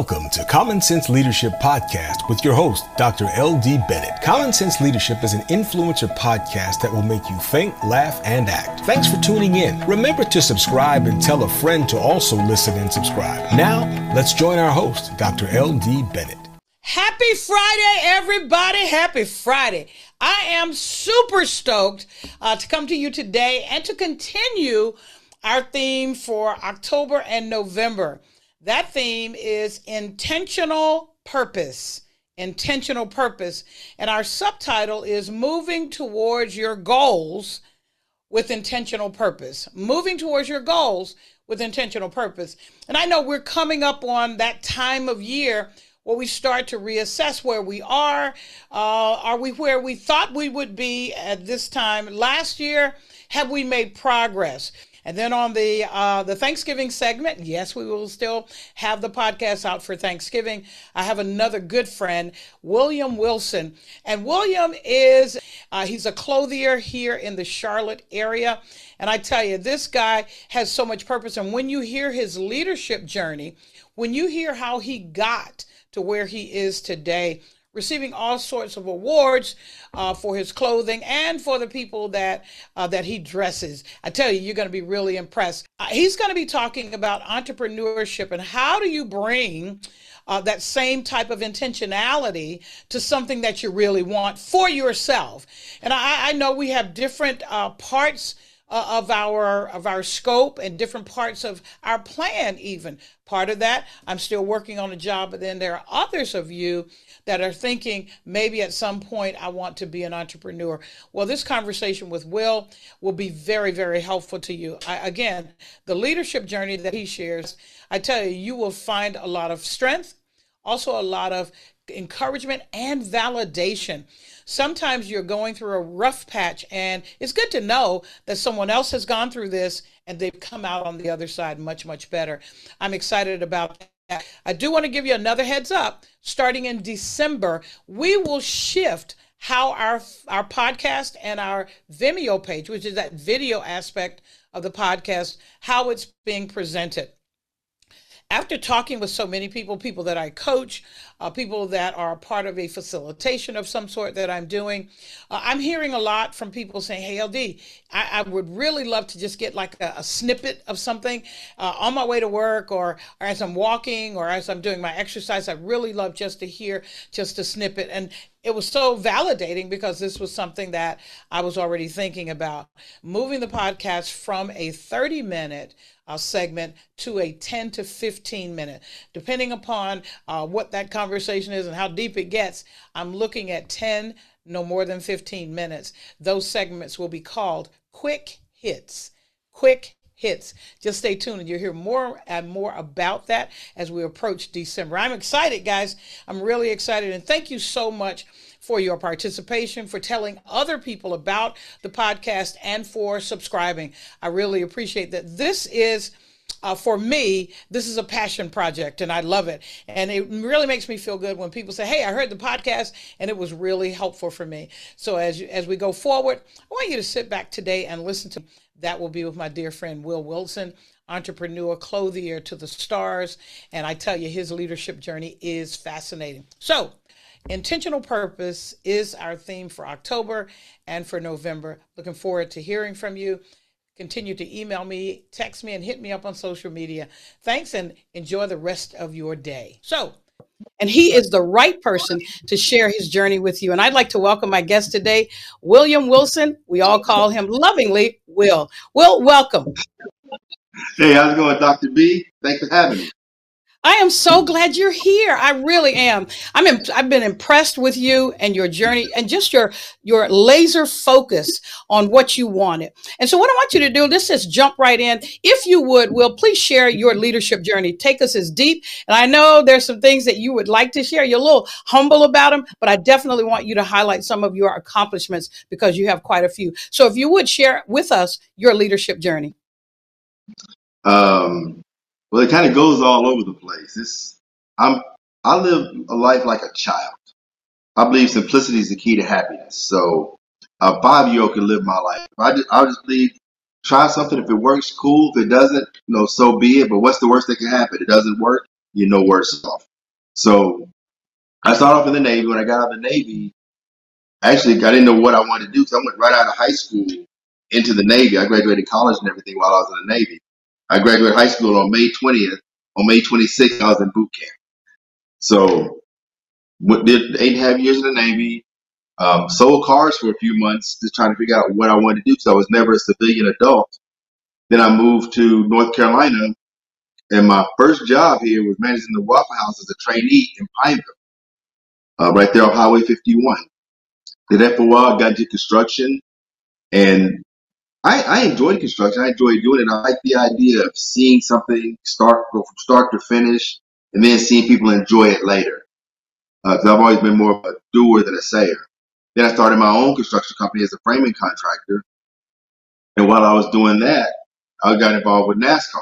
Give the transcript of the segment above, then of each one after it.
Welcome to Common Sense Leadership Podcast with your host, Dr. L.D. Bennett. Common Sense Leadership is an influencer podcast that will make you think, laugh, and act. Thanks for tuning in. Remember to subscribe and tell a friend to also listen and subscribe. Now, let's join our host, Dr. L.D. Bennett. Happy Friday, everybody. Happy Friday. I am super stoked to come to you today and to continue our theme for October and November. That theme is intentional purpose, And our subtitle is moving towards your goals with intentional purpose, And I know we're coming up on that time of year where we start to reassess where we are. Are we where we thought we would be at this time last year? Have we made progress? And then on the Thanksgiving segment, yes, we will still have the podcast out for Thanksgiving. I have another good friend, William Wilson. And William is, he's a clothier here in the Charlotte area. And I tell you, this guy has so much purpose. And when you hear his leadership journey, when you hear how he got to where he is today, receiving all sorts of awards for his clothing and for the people that that he dresses. I tell you, you're going to be really impressed. He's going to be talking about entrepreneurship and how do you bring that same type of intentionality to something that you really want for yourself. And I know we have different parts of our scope and different parts of our plan even. Part of that, I'm still working on a job, but then there are others of you that are thinking maybe at some point I want to be an entrepreneur. Well, this conversation with Will be very, very helpful to you. Again, the leadership journey that he shares, I tell you, you will find a lot of strength, also a lot of encouragement and validation. Sometimes you're going through a rough patch, and it's good to know that someone else has gone through this and they've come out on the other side much, much better. I'm excited about that. I do want to give you another heads up. Starting in December, we will shift how our podcast and our Vimeo page, which is that video aspect of the podcast, how it's being presented. After talking with so many people, people that I coach, people that are part of a facilitation of some sort that I'm doing, I'm hearing a lot from people saying, hey, LD, I would really love to just get like a snippet of something on my way to work or as I'm walking or as I'm doing my exercise. I really love just to hear just a snippet. And it was so validating because this was something that I was already thinking about, moving the podcast from a 30-minute segment to a 10 to 15 minute, depending upon what that conversation is and how deep it gets. I'm looking at 10, no more than 15 minutes. Those segments will be called quick hits, Just stay tuned and you'll hear more and more about that as we approach December. I'm excited, guys. I'm really excited. And thank you so much for your participation, for telling other people about the podcast, and for subscribing. I really appreciate that. This is, for me, this is a passion project, and I love it. And it really makes me feel good when people say, hey, I heard the podcast, and it was really helpful for me. So as we go forward, I want you to sit back today and listen to that. Will be with my dear friend, Will Wilson, entrepreneur, clothier to the stars. And I tell you, his leadership journey is fascinating. So intentional purpose is our theme for October and for November. Looking forward to hearing from you. Continue to email me, text me, and hit me up on social media. Thanks, and enjoy the rest of your day. So, and he is the right person to share his journey with you. And I'd like to welcome my guest today, William Wilson. We all call him lovingly Will. Will, welcome. Hey, how's it going, Dr. B? Thanks for having me. I am so glad you're here. I really am. I've been impressed with you and your journey and just your laser focus on what you wanted. And so what I want you to do, let's just jump right in. If you would, Will, please share your leadership journey. Take us as deep. And I know there's some things that you would like to share. You're a little humble about them, but I definitely want you to highlight some of your accomplishments because you have quite a few. So if you would share with us your leadership journey. Well, it kind of goes all over the place. I live a life like a child. I believe simplicity is the key to happiness. So a 5-year-old can live my life. I'll just believe, try something. If it works, cool. If it doesn't, so be it. But what's the worst that can happen? It doesn't work, worse off. So I started off in the Navy. When I got out of the Navy, actually, I didn't know what I wanted to do because I went right out of high school into the Navy. I graduated college and everything while I was in the Navy. I graduated high school on May 20th. On May 26th, I was in boot camp. So did 8.5 years in the Navy. Sold cars for a few months, just trying to figure out what I wanted to do because I was never a civilian adult. Then I moved to North Carolina, and my first job here was managing the Waffle House as a trainee in Pineville, right there on Highway 51. Did that for a while, got into construction, and I enjoyed construction. I enjoyed doing it. I like the idea of seeing something go from start to finish and then seeing people enjoy it later. Because I've always been more of a doer than a sayer. Then I started my own construction company as a framing contractor. And while I was doing that, I got involved with NASCAR.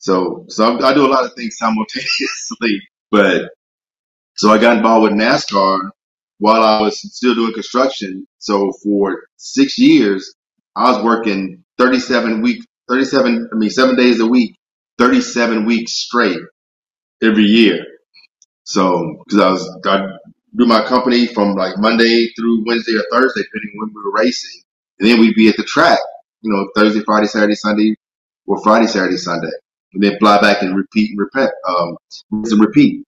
So I do a lot of things simultaneously. So I got involved with NASCAR while I was still doing construction. So for 6 years, I was working 7 days a week, 37 weeks straight every year. So, because I do my company from like Monday through Wednesday or Thursday, depending on when we were racing. And then we'd be at the track, you know, Thursday, Friday, Saturday, Sunday, or Friday, Saturday, Sunday. And then fly back and repeat and repent, repeat.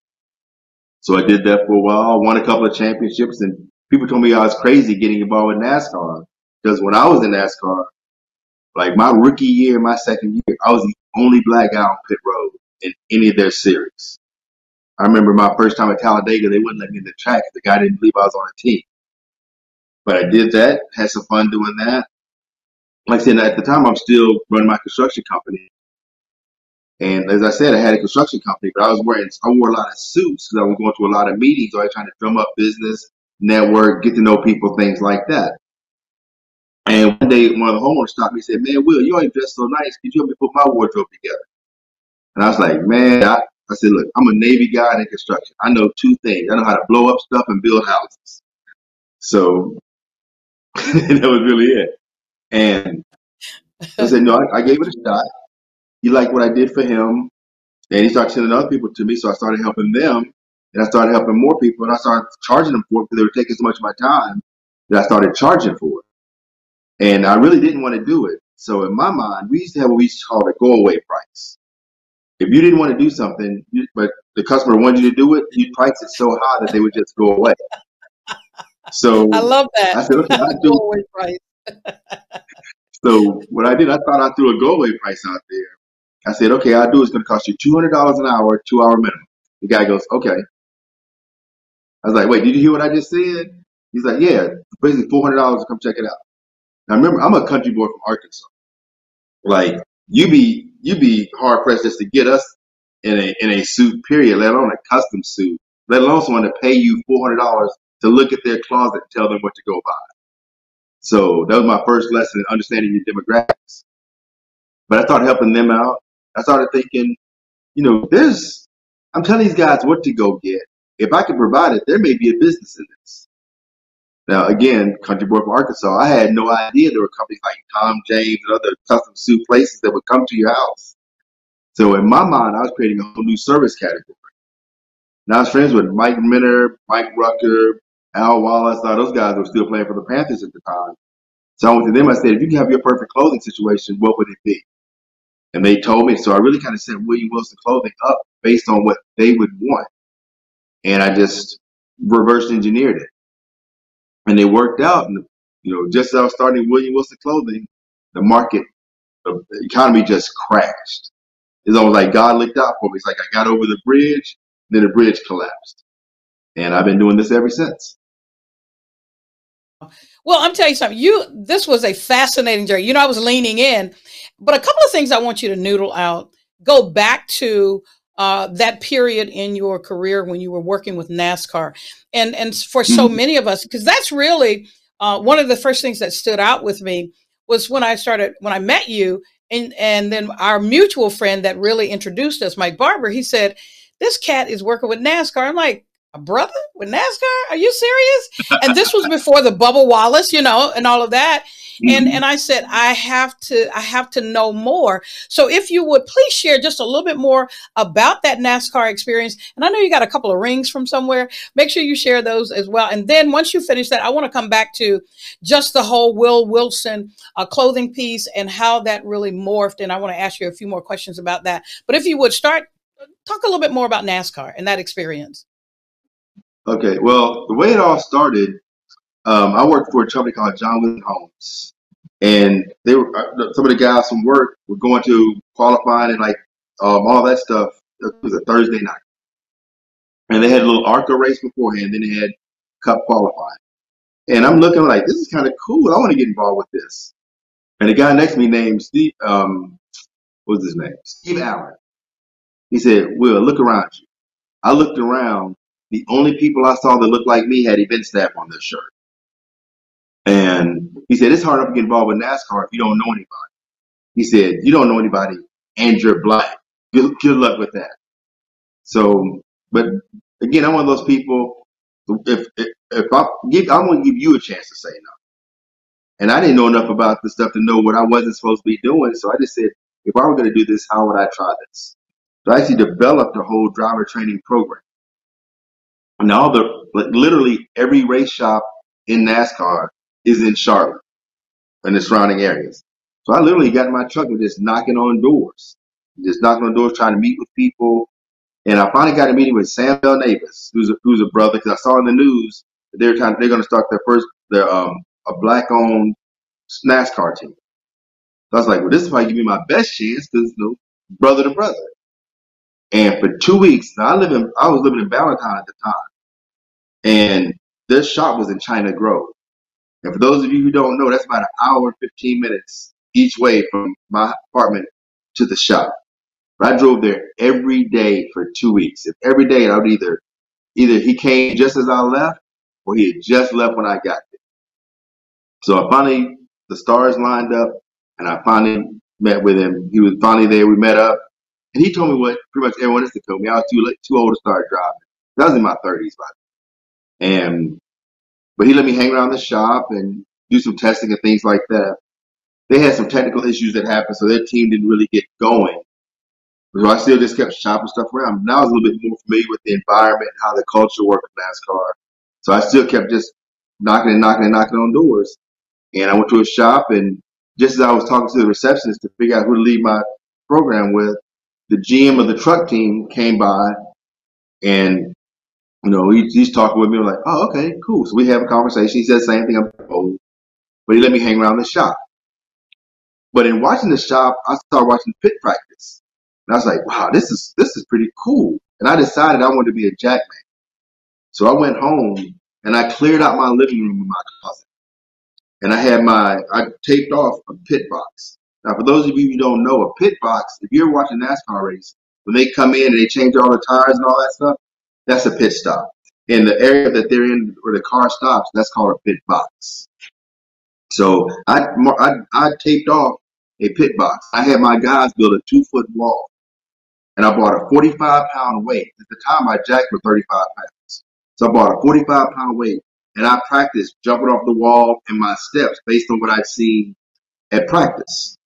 So I did that for a while, won a couple of championships, and people told me I was crazy getting involved with NASCAR. Because when I was in NASCAR, like my rookie year, my second year, I was the only black guy on pit road in any of their series. I remember my first time at Talladega, they wouldn't let me in the track. The guy didn't believe I was on a team. But I did that, had some fun doing that. Like I said, at the time, I'm still running my construction company. And as I said, I had a construction company, but I wore a lot of suits because I was going to a lot of meetings, always trying to drum up business, network, get to know people, things like that. And one day, one of the homeowners stopped me and said, "Man, Will, you always dress so nice. Could you help me put my wardrobe together?" And I was like, "Man," I said, "Look, I'm a Navy guy in construction. I know two things. I know how to blow up stuff and build houses." So that was really it. And I said, "No, I gave it a shot. He liked what I did for him, and he started sending other people to me. So I started helping them, and I started helping more people, and I started charging them for it because they were taking so much of my time that I started charging for it. And I really didn't want to do it. So in my mind, we used to have what we used to call a go-away price. If you didn't want to do something, but the customer wanted you to do it, you'd price it so high that they would just go away." So I love that. I said, "Okay, I'll do go-away price." So what I did, I thought I threw a go-away price out there. I said, "Okay, I'll do it. It's going to cost you $200 an hour, 2 hour minimum." The guy goes, "Okay." I was like, "Wait, did you hear what I just said?" He's like, "Yeah, basically $400 to come check it out." Now remember, I'm a country boy from Arkansas. Like, you'd be hard pressed just to get us in a suit, period, let alone a custom suit, let alone someone to pay you $400 to look at their closet and tell them what to go buy. So that was my first lesson in understanding your demographics. But I started helping them out. I started thinking, you know, I'm telling these guys what to go get. If I can provide it, there may be a business in this. Now, again, country boy from Arkansas, I had no idea there were companies like Tom James and other custom suit places that would come to your house. So in my mind, I was creating a whole new service category. And I was friends with Mike Minner, Mike Rucker, Al Wallace. Now, those guys were still playing for the Panthers at the time. So I went to them. I said, "If you can have your perfect clothing situation, what would it be?" And they told me. So I really kind of set William Wilson Clothing up based on what they would want. And I just reverse engineered it. And it worked out. And, you know, just as I was starting William Wilson Clothing, the market, the economy just crashed. It's almost like God looked out for me. It's like I got over the bridge, then the bridge collapsed. And I've been doing this ever since. Well, I'm telling you something. This was a fascinating journey. You know, I was leaning in, but a couple of things I want you to noodle out. Go back to that period in your career when you were working with NASCAR, and for so many of us, because that's really one of the first things that stood out with me was when I met you, and then our mutual friend that really introduced us, Mike Barber, he said, "This cat is working with NASCAR." I'm like, a brother with NASCAR? Are you serious? And this was before the Bubba Wallace, you know, and all of that. Mm-hmm. And I said, I have to know more. So if you would please share just a little bit more about that NASCAR experience. And I know you got a couple of rings from somewhere. Make sure you share those as well. And then once you finish that, I want to come back to just the whole Will Wilson clothing piece and how that really morphed. And I want to ask you a few more questions about that. But if you would start, talk a little bit more about NASCAR and that experience. Okay. Well, the way it all started, I worked for a company called John Wayne Homes, and they were some of the guys from work were going to qualifying and like all that stuff. It was a Thursday night, and they had a little ARCA race beforehand. Then they had Cup qualifying, and I'm looking like this is kind of cool. I want to get involved with this. And the guy next to me named Steve, what was his name? Steve Allen. He said, "Will, look around you." I looked around. The only people I saw that looked like me had event staff on their shirt. And he said, it's hard to get involved with NASCAR if you don't know anybody. He said, you don't know anybody and you're black. Good luck with that. So, but again, I'm one of those people, if I'm going to give you a chance to say no. And I didn't know enough about the stuff to know what I wasn't supposed to be doing. So I just said, if I were going to do this, how would I try this? So I actually developed a whole driver training program. And all the, like, literally every race shop in NASCAR is in Charlotte and the surrounding areas. So I literally got in my truck and just knocking on doors, trying to meet with people. And I finally got a meeting with Sam Bel Navis, who's a brother, because I saw in the news that they're going to start their first black-owned NASCAR team. So I was like, well, this is probably give me my best chance because, you know, brother to brother. And for 2 weeks, now I was living in Ballantyne at the time, and this shop was in China Grove. And for those of you who don't know, that's about an hour and 15 minutes each way from my apartment to the shop. But I drove there every day for 2 weeks. If every day I would either he came just as I left, or he had just left when I got there. So I finally, the stars lined up, and I finally met with him. He was finally there. We met up, and he told me what pretty much everyone else told me. I was too old to start driving. I was in my 30s by then. But he let me hang around the shop and do some testing and things like that. They had some technical issues that happened, so their team didn't really get going. So I still just kept shopping stuff around. Now I was a little bit more familiar with the environment and how the culture worked in NASCAR. So I still kept just knocking on doors. And I went to a shop, and just as I was talking to the receptionist to figure out who to lead my program with, the GM of the truck team came by, and you know, he's talking with me. I'm like, oh, okay, cool. So we have a conversation. He said the same thing I'm told, but he let me hang around the shop. But in watching the shop, I started watching pit practice, and I was like, wow, this is pretty cool. And I decided I wanted to be a jackman. So I went home and I cleared out my living room in my closet, and I taped off a pit box. Now, for those of you who don't know, a pit box, if you're watching NASCAR race, when they come in and they change all the tires and all that stuff, that's a pit stop. In the area that they're in where the car stops, that's called a pit box. So I taped off a pit box. I had my guys build a 2-foot wall, and I bought a 45-pound weight. At the time, I jacked for 35 pounds. So I bought a 45-pound weight, and I practiced jumping off the wall and my steps based on what I'd seen at practice.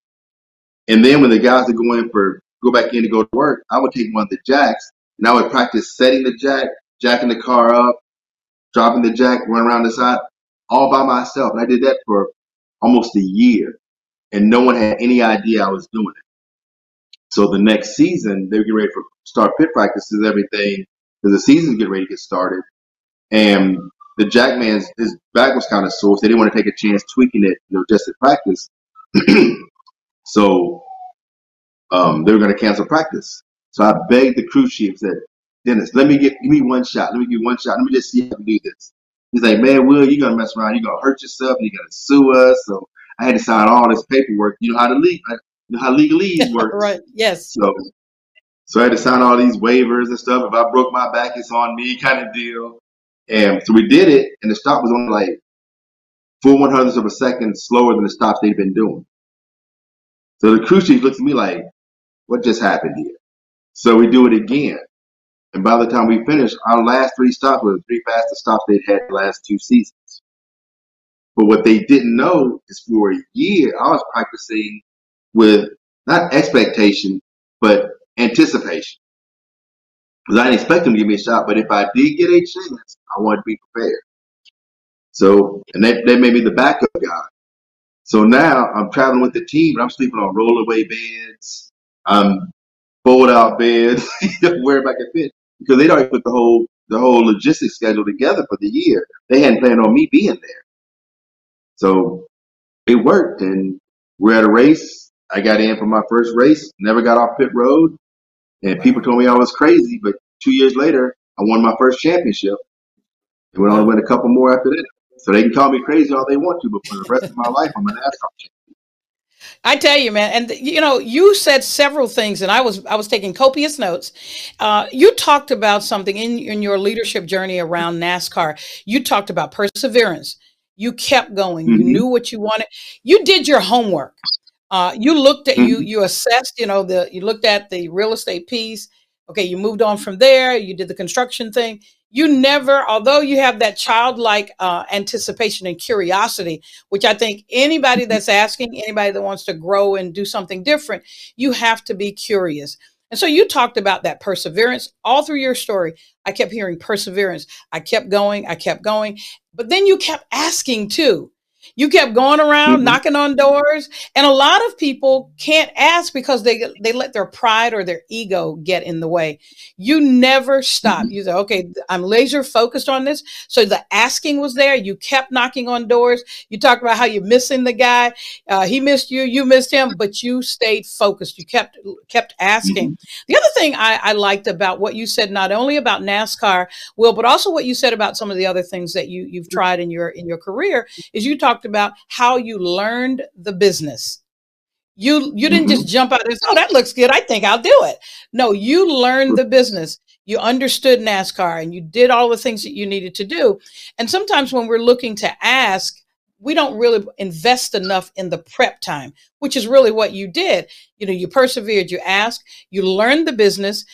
And then when the guys would go back in to go to work, I would take one of the jacks, and I would practice setting the jack, jacking the car up, dropping the jack, running around the side, all by myself. And I did that for almost a year, and no one had any idea I was doing it. So the next season, they were getting ready for start pit practices, everything, because the season's getting ready to get started. And the jackman's, his back was kind of sore, so they didn't want to take a chance tweaking it, you know, just at practice. So they were going to cancel practice. So I begged the crew chief, said, Dennis, give me one shot. Let me give you one shot. Let me just see if I can do this. He's like, man, Will, you're going to mess around. You're going to hurt yourself. You're going to sue us. So I had to sign all this paperwork. You know how legalese works. Right, yes. So I had to sign all these waivers and stuff. If I broke my back, it's on me kind of deal. And so we did it, and the stop was only like 4/100ths of a second slower than the stops they'd been doing. So the crew chief looks at me like, what just happened here? So we do it again. And by the time we finished, our last three stops were the three fastest stops they'd had the last two seasons. But what they didn't know is for a year, I was practicing with not expectation, but anticipation. Because I didn't expect them to give me a shot, but if I did get a chance, I wanted to be prepared. So, and that made me the backup guy. So now I'm traveling with the team, and I'm sleeping on rollaway beds, fold-out beds, wherever I can fit, because they'd already put the whole logistics schedule together for the year. They hadn't planned on me being there. So it worked, and we're at a race. I got in for my first race, never got off pit road, and people told me I was crazy, but 2 years later, I won my first championship, and went on to win a couple more after that. So they can call me crazy all they want to, but for the rest of my life, I'm an NASCAR champion. I tell you, man, and you know, you said several things, and I was taking copious notes. You talked about something in your leadership journey around NASCAR. You talked about perseverance. You kept going. Mm-hmm. You knew what you wanted. You did your homework. You looked at, mm-hmm. you assessed, you know, you looked at the real estate piece. Okay, you moved on from there. You did the construction thing. You never, although you have that childlike anticipation and curiosity, which I think anybody that's asking, anybody that wants to grow and do something different, you have to be curious. And so you talked about that perseverance all through your story. I kept hearing perseverance. I kept going. But then you kept asking too. You kept going around, mm-hmm. knocking on doors. And a lot of people can't ask because they let their pride or their ego get in the way. You never stop. Mm-hmm. You say, okay, I'm laser focused on this. So the asking was there. You kept knocking on doors. You talked about how you're missing the guy. He missed you. You missed him. But you stayed focused. You kept asking. Mm-hmm. The other thing I liked about what you said, not only about NASCAR, Will, but also what you said about some of the other things that you've tried in your career, is you talked about how you learned the business. You didn't mm-hmm. just jump out and say, oh, that looks good, I think I'll do it. No, you learned the business. You understood NASCAR, and you did all the things that you needed to do. And sometimes when we're looking to ask, we don't really invest enough in the prep time, which is really what you did. You know, you persevered, you asked, you learned the business,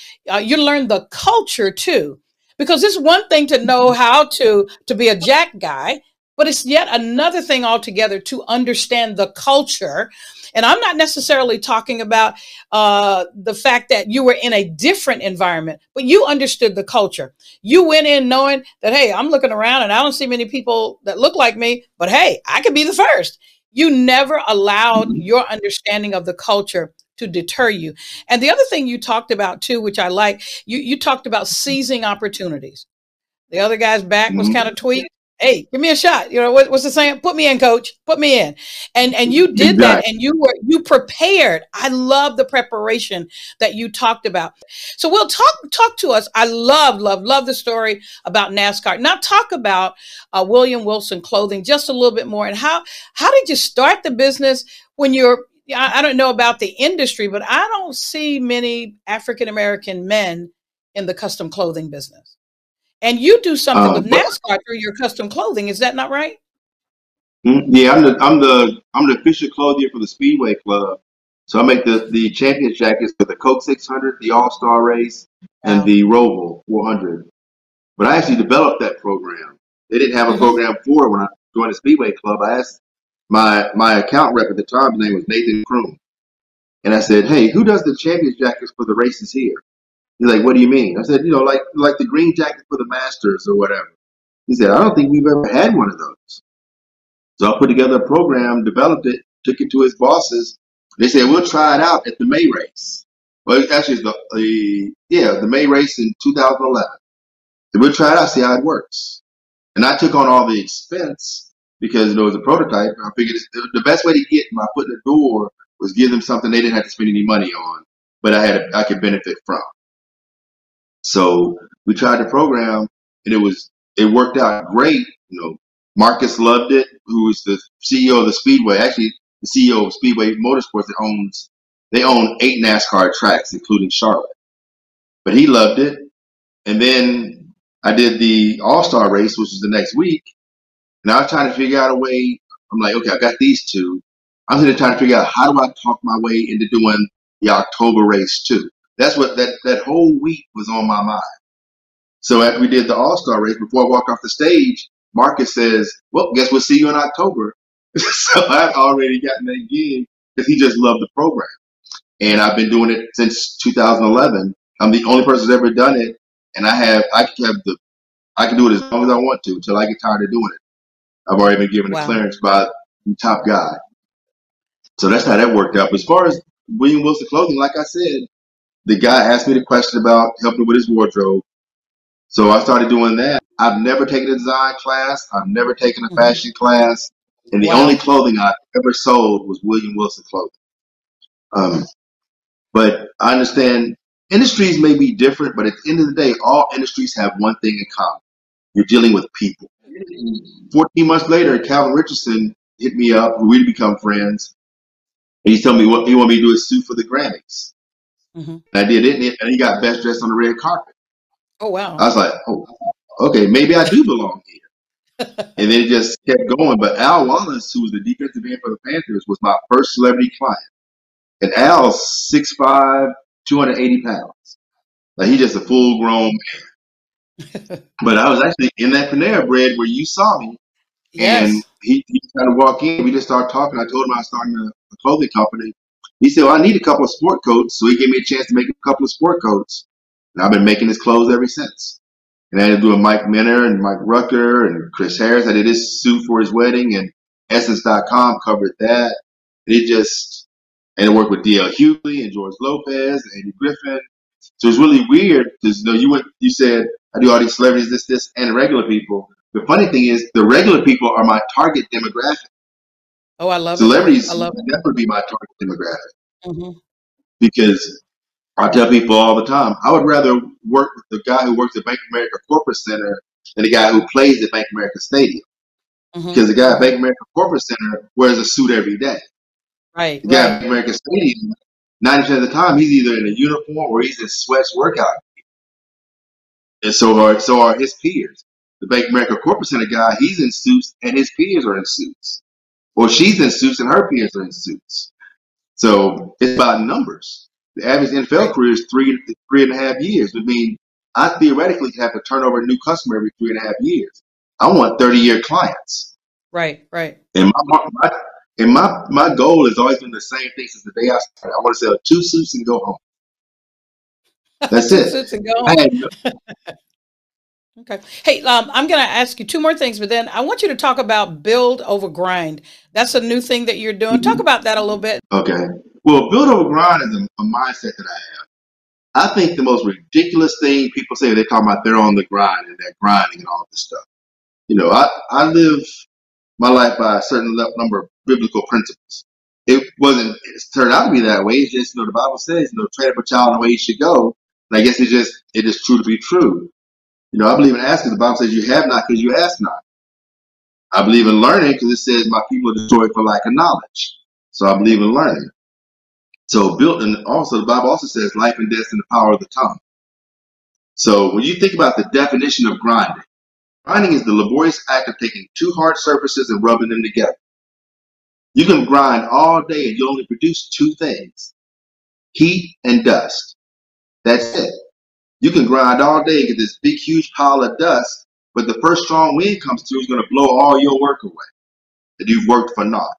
you learned the culture too, because it's one thing to know how to be a jack guy, but it's yet another thing altogether to understand the culture. And I'm not necessarily talking about the fact that you were in a different environment, but you understood the culture. You went in knowing that, hey, I'm looking around and I don't see many people that look like me, but hey, I could be the first. You never allowed your understanding of the culture to deter you. And the other thing you talked about too, which I like, you talked about seizing opportunities. The other guy's back was kind of tweaked. Hey, give me a shot. You know, what's the saying? Put me in, coach. Put me in. And you did exactly that, and you prepared. I love the preparation that you talked about. So Will, talk to us. I love the story about NASCAR. Now talk about William Wilson Clothing just a little bit more, and how did you start the business when you're, I don't know about the industry, but I don't see many African-American men in the custom clothing business. And you do something with NASCAR through your custom clothing, is that not right? Yeah, I'm the official clothier for the Speedway Club, so I make the champion jackets for the Coke 600, the All Star Race, and the Roval 400. But I actually developed that program. They didn't have a program for it when I joined the Speedway Club. I asked my account rep at the time, his name was Nathan Kroom, and I said, "Hey, who does the champion jackets for the races here?" He's like, "What do you mean?" I said, "You know, like the green jacket for the Masters or whatever." He said, "I don't think we've ever had one of those." So I put together a program, developed it, took it to his bosses. They said, "We'll try it out at the May race." Well, actually, it's the May race in 2011. So we'll try it out, see how it works. And I took on all the expense because it was a prototype. I figured the best way to get my foot in the door was give them something they didn't have to spend any money on, but I could benefit from. So we tried the program, and it worked out great. You know, Marcus loved it, who is the CEO of the Speedway. Actually, the CEO of Speedway Motorsports, that they own 8 NASCAR tracks, including Charlotte. But he loved it. And then I did the All-Star race, which was the next week. And I was trying to figure out a way. I'm like, okay, I've got these two. I'm going to try to figure out how do I talk my way into doing the October race too. That's what that whole week was on my mind. So after we did the All-Star race, before I walk off the stage, Marcus says, well, guess we'll see you in October. So I've already gotten that gig because he just loved the program. And I've been doing it since 2011. I'm the only person who's ever done it. And I can do it as long as I want to until I get tired of doing it. I've already been given a clearance by the top guy. So that's how that worked out. As far as William Wilson Clothing, like I said, the guy asked me the question about helping with his wardrobe. So I started doing that. I've never taken a design class. I've never taken a fashion class. And the only clothing I ever sold was William Wilson Clothing. But I understand industries may be different, but at the end of the day, all industries have one thing in common. You're dealing with people. 14 months later, Calvin Richardson hit me up. We'd become friends. And he told me what he wanted me to do is sue for the Grammys. Mm-hmm. And I did it, and he got best dressed on the red carpet. Oh, wow. I was like, oh, okay, maybe I do belong here. And then it just kept going. But Al Wallace, who was the defensive end for the Panthers, was my first celebrity client. And Al's 6'5", 280 pounds. Like, he's just a full-grown man. But I was actually in that Panera Bread where you saw me. Yes. And he tried to walk in. We just started talking. I told him I was starting a clothing company. He said, well, I need a couple of sport coats. So he gave me a chance to make a couple of sport coats. And I've been making his clothes ever since. And I ended up doing Mike Minner and Mike Rucker and Chris Harris. I did his suit for his wedding, and Essence.com covered that. And it worked with DL Hughley and George Lopez and Eddie Griffin. So it's really weird because you said, I do all these celebrities, this, and regular people. The funny thing is the regular people are my target demographic. Oh, I love celebrities. I love it. That would be my target demographic. Mm-hmm. Because I tell people all the time, I would rather work with the guy who works at Bank of America Corporate Center than the guy who plays at Bank of America Stadium. Mm-hmm. Because the guy at Bank of America Corporate Center wears a suit every day. Right. The guy at Bank of America Stadium, 90% of the time, he's either in a uniform or he's in sweats workout. And so are his peers. The Bank of America Corporate Center guy, he's in suits and his peers are in suits. Or she's in suits and her peers are in suits. So it's about numbers. The average NFL career is three and a half years. I mean, I theoretically have to turn over a new customer every 3.5 years. I want 30-year clients. Right. And my goal has always been the same thing since the day I started. I want to sell 2 suits and go home. That's it. 2 suits and go home. Okay. Hey, I'm going to ask you 2 more things, but then I want you to talk about build over grind. That's a new thing that you're doing. Mm-hmm. Talk about that a little bit. Okay. Well, build over grind is a mindset that I have. I think the most ridiculous thing people say, they talk about they're on the grind and they're grinding and all this stuff. You know, I live my life by a certain number of biblical principles. It's turned out to be that way. It's just, the Bible says, train up a child in the way he should go. And I guess it is true to be true. I believe in asking. The Bible says you have not because you ask not. I believe in learning because it says my people are destroyed for lack of knowledge. So I believe in learning. So the Bible also says life and death in the power of the tongue. So when you think about the definition of grinding, grinding is the laborious act of taking 2 hard surfaces and rubbing them together. You can grind all day and you only produce 2 things, heat and dust. That's it. You can grind all day and get this big, huge pile of dust, but the first strong wind comes through is going to blow all your work away that you've worked for naught.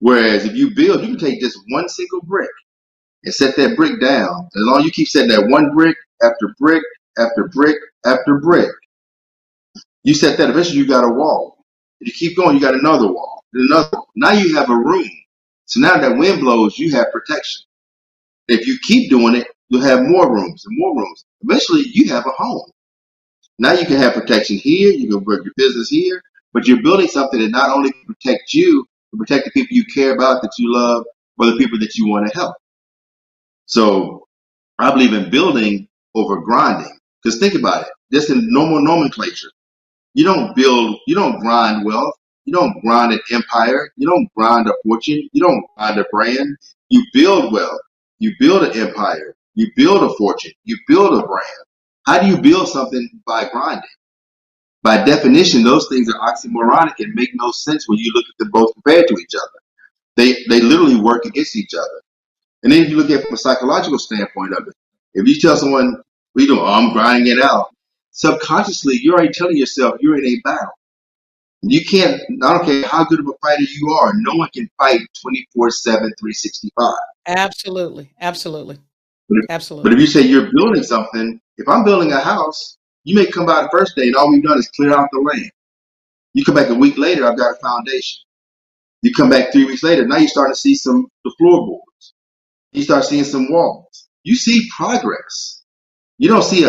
Whereas if you build, you can take just one single brick and set that brick down. As long as you keep setting that one brick after brick after brick after brick, you set that, eventually you got a wall. If you keep going, you got another wall, another. Now you have a room. So now that wind blows, you have protection. If you keep doing it, you'll have more rooms and more rooms. Eventually, you have a home. Now you can have protection here. You can work your business here. But you're building something that not only can protect you, but protect the people you care about, that you love, or the people that you want to help. So I believe in building over grinding. Because think about it. Just in normal nomenclature, you don't grind wealth. You don't grind an empire. You don't grind a fortune. You don't grind a brand. You build wealth. You build an empire. You build a fortune. You build a brand. How do you build something? By grinding. By definition, those things are oxymoronic and make no sense when you look at them both compared to each other. They literally work against each other. And then if you look at it from a psychological standpoint of it, if you tell someone We do, I'm grinding it out. Subconsciously, you're already telling yourself you're in a battle. You can't, I don't care how good of a fighter you are, no one can fight 24/7, 365. Absolutely. Absolutely. But if you say you're building something, if I'm building a house, you may come by the first day and all we've done is clear out the land. You come back a week later, I've got a foundation. You come back 3 weeks later, now you're starting to see the floorboards. You start seeing some walls. You see progress. You don't see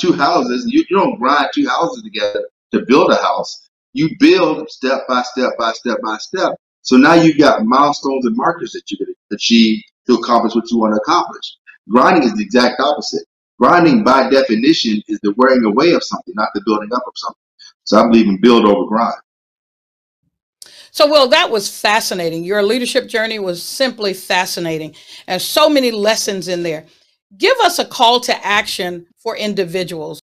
two houses. You don't grind two houses together to build a house. You build step by step by step by step. So now you've got milestones and markers that you can achieve to accomplish what you want to accomplish. Grinding is the exact opposite. Grinding, by definition, is the wearing away of something, not the building up of something. So I believe in build over grind. So, Will, that was fascinating. Your leadership journey was simply fascinating, and so many lessons in there. Give us a call to action for individuals.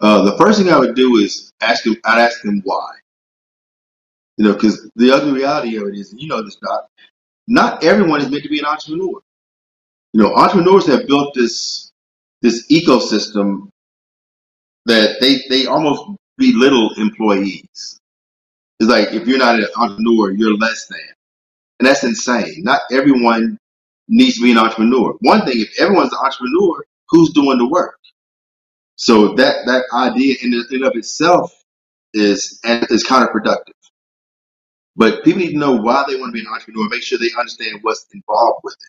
The first thing I would do is I'd ask them why. You know, because the ugly reality of it is, you know this, Doc, not everyone is meant to be an entrepreneur. You know, entrepreneurs have built this ecosystem that they almost belittle employees. It's like, if you're not an entrepreneur, you're less than. And that's insane. Not everyone needs to be an entrepreneur. One thing, if everyone's an entrepreneur, who's doing the work? So that idea in and of itself is counterproductive. But people need to know why they want to be an entrepreneur. Make sure they understand what's involved with it.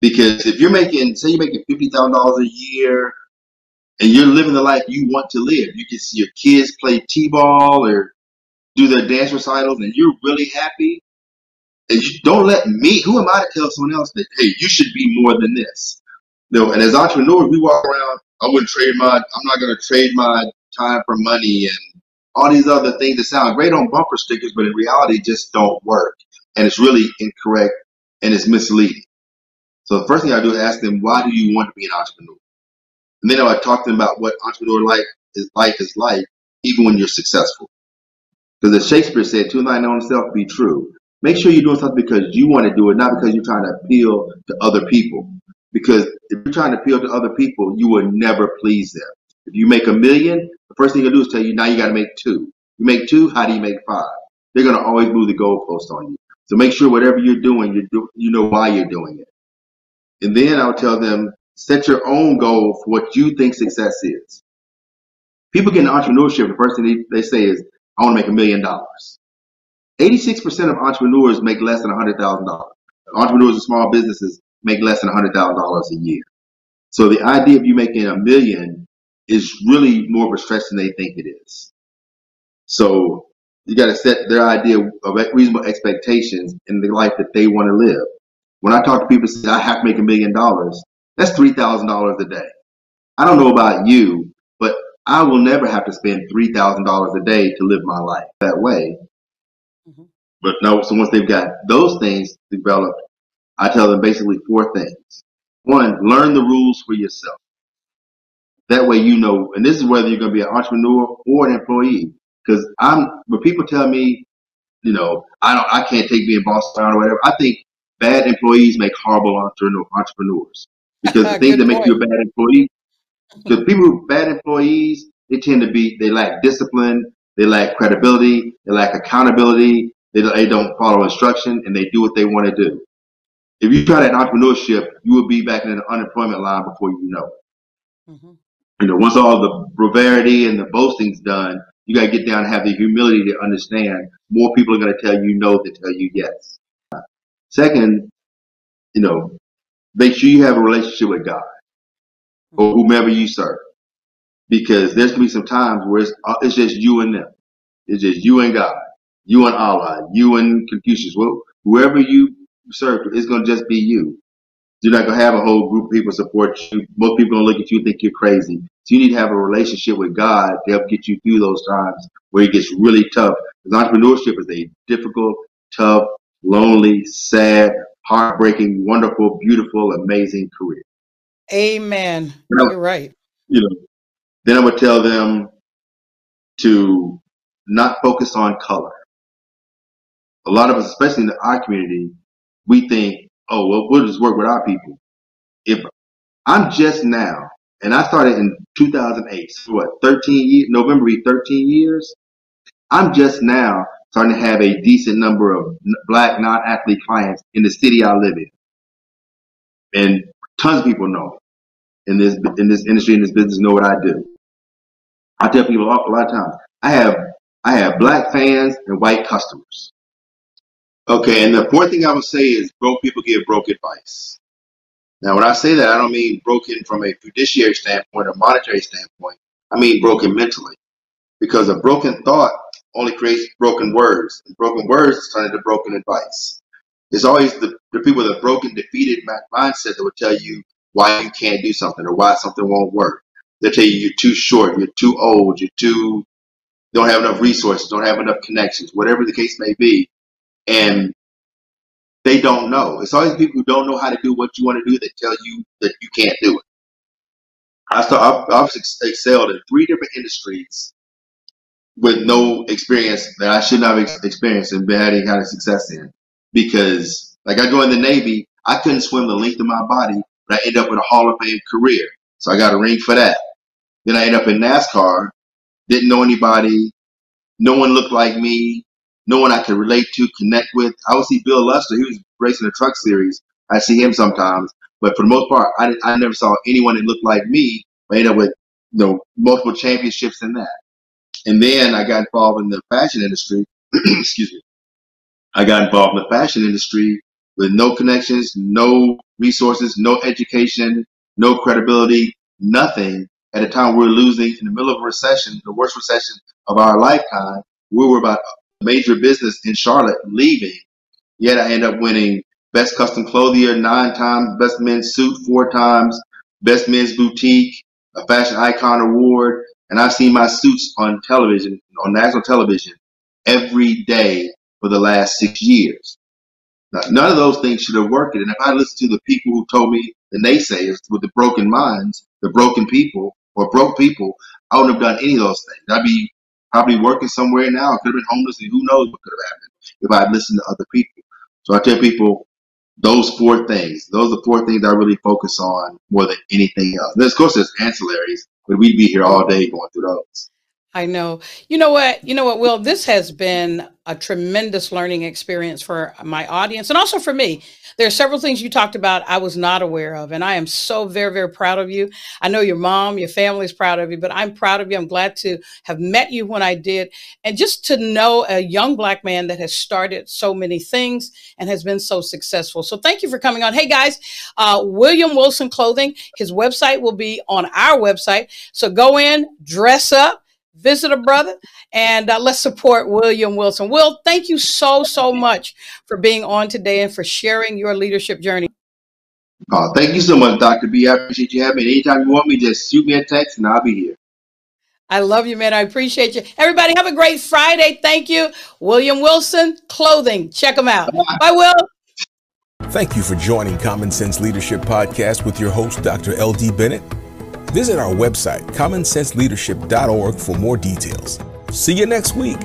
Because if you're making, say you're making $50,000 a year, and you're living the life you want to live, you can see your kids play t-ball or do their dance recitals, and you're really happy. And you don't let me, who am I to tell someone else that, hey, you should be more than this? You know, and as entrepreneurs, we walk around, I'm not going to trade my time for money and all these other things that sound great on bumper stickers, but in reality just don't work. And it's really incorrect and it's misleading. So the first thing I do is ask them, why do you want to be an entrepreneur? And then I would talk to them about what entrepreneur life is like, even when you're successful. Because as Shakespeare said, "To thine own self be true." Make sure you're doing something because you want to do it, not because you're trying to appeal to other people. Because if you're trying to appeal to other people, you will never please them. If you make $1 million, the first thing they'll do is tell you, now you got to make 2. You make 2, how do you make 5? They're going to always move the goalpost on you. So make sure whatever you're doing, you know why you're doing it. And then I'll tell them, set your own goal for what you think success is. People get into entrepreneurship, the first thing they say is, I want to make $1 million. 86% of entrepreneurs make less than $100,000. Entrepreneurs and small businesses make less than $100,000 a year. So the idea of you making $1 million is really more of a stretch than they think it is. So you got to set their idea of reasonable expectations in the life that they want to live. When I talk to people who say, I have to make $1 million, that's $3,000 a day. I don't know about you, but I will never have to spend $3,000 a day to live my life that way. Mm-hmm. But no, so once they've got those things developed, I tell them basically 4 things. 1, learn the rules for yourself. That way you know, and this is whether you're going to be an entrepreneur or an employee. Because when people tell me, you know, I can't take being bossed around or whatever, I think bad employees make horrible entrepreneurs. Because the things that make you a bad employee, because people who are bad employees, they lack discipline, they lack credibility, they lack accountability, they don't follow instruction, and they do what they want to do. If you try that entrepreneurship, you will be back in the unemployment line before you know it. Mm-hmm. You know, once all the bravery and the boasting's done, you got to get down and have the humility to understand more people are going to tell you no than tell you yes. Second, you know, make sure you have a relationship with God or whomever you serve, because there's going to be some times where it's just you and them. It's just you and God, you and Allah, you and Confucius. Well, whoever you serve, it's going to just be you. You're not going to have a whole group of people support you. Most people don't look at you and think you're crazy. So you need to have a relationship with God to help get you through those times where it gets really tough. Because entrepreneurship is a difficult, tough, lonely, sad, heartbreaking, wonderful, beautiful, amazing career. Amen. You're right. You know, then I would tell them to not focus on color. A lot of us, especially in our community, we think, oh, well, we'll just work with our people. If I'm just now, and I started in 2008, so what, 13 years, November 13 years? I'm just now starting to have a decent number of black non-athlete clients in the city I live in. And tons of people know in this industry, in this business, know what I do. I tell people a lot of times, I have black fans and white customers. Okay, and the fourth thing I would say is broke people give broke advice. Now, when I say that, I don't mean broken from a fiduciary standpoint or monetary standpoint. I mean broken mentally, because a broken thought only creates broken words, and broken words turn into broken advice. It's always the people with a broken, defeated mindset that will tell you why you can't do something or why something won't work. They'll tell you you're too short, you're too old, don't have enough resources, don't have enough connections, whatever the case may be. And they don't know. It's always people who don't know how to do what you want to do that tell you that you can't do it. I've excelled in three different industries with no experience that I should not have experienced and had any kind of success in. Because, like, I joined the Navy, I couldn't swim the length of my body, but I ended up with a Hall of Fame career. So I got a ring for that. Then I ended up in NASCAR, didn't know anybody, no one looked like me, no one I could relate to, connect with. I would see Bill Luster, he was racing the Truck Series. I see him sometimes, but for the most part, I never saw anyone that looked like me. I ended up with multiple championships in that. And then I got involved in the fashion industry. Excuse me. I got involved in the fashion industry with no connections, no resources, no education, no credibility, nothing. At a time we were losing in the middle of a recession, the worst recession of our lifetime. We were about a major business in Charlotte leaving, yet I ended up winning Best Custom Clothier 9 times, Best Men's Suit 4 times, Best Men's Boutique, a Fashion Icon Award, and I've seen my suits on television, on national television, every day for the last 6 years. Now, none of those things should have worked. And if I listened to the people who told me, the naysayers with the broken minds, the broken people, or broke people, I wouldn't have done any of those things. I'd be probably working somewhere now. I could have been homeless, and who knows what could have happened if I had listened to other people. So I tell people those four things. Those are the four things I really focus on more than anything else. And of course, there's ancillaries, but we'd be here all day going through those. I know. You know what, Will, this has been a tremendous learning experience for my audience and also for me. There are several things you talked about I was not aware of, and I am so very, very proud of you. I know your mom, your family is proud of you, but I'm proud of you. I'm glad to have met you when I did. And just to know a young black man that has started so many things and has been so successful. So thank you for coming on. Hey guys, William Wilson Clothing, his website will be on our website. So go in, dress up, visit a brother, and let's support William Wilson. Will, thank you so, so much for being on today and for sharing your leadership journey. Oh, thank you so much, Dr. B. I appreciate you having me. Anytime you want me, just shoot me a text and I'll be here. I love you, man. I appreciate you. Everybody have a great Friday. Thank you. William Wilson Clothing. Check them out. Bye, Will. Thank you for joining Common Sense Leadership Podcast with your host, Dr. L.D. Bennett. Visit our website, commonsenseleadership.org, for more details. See you next week.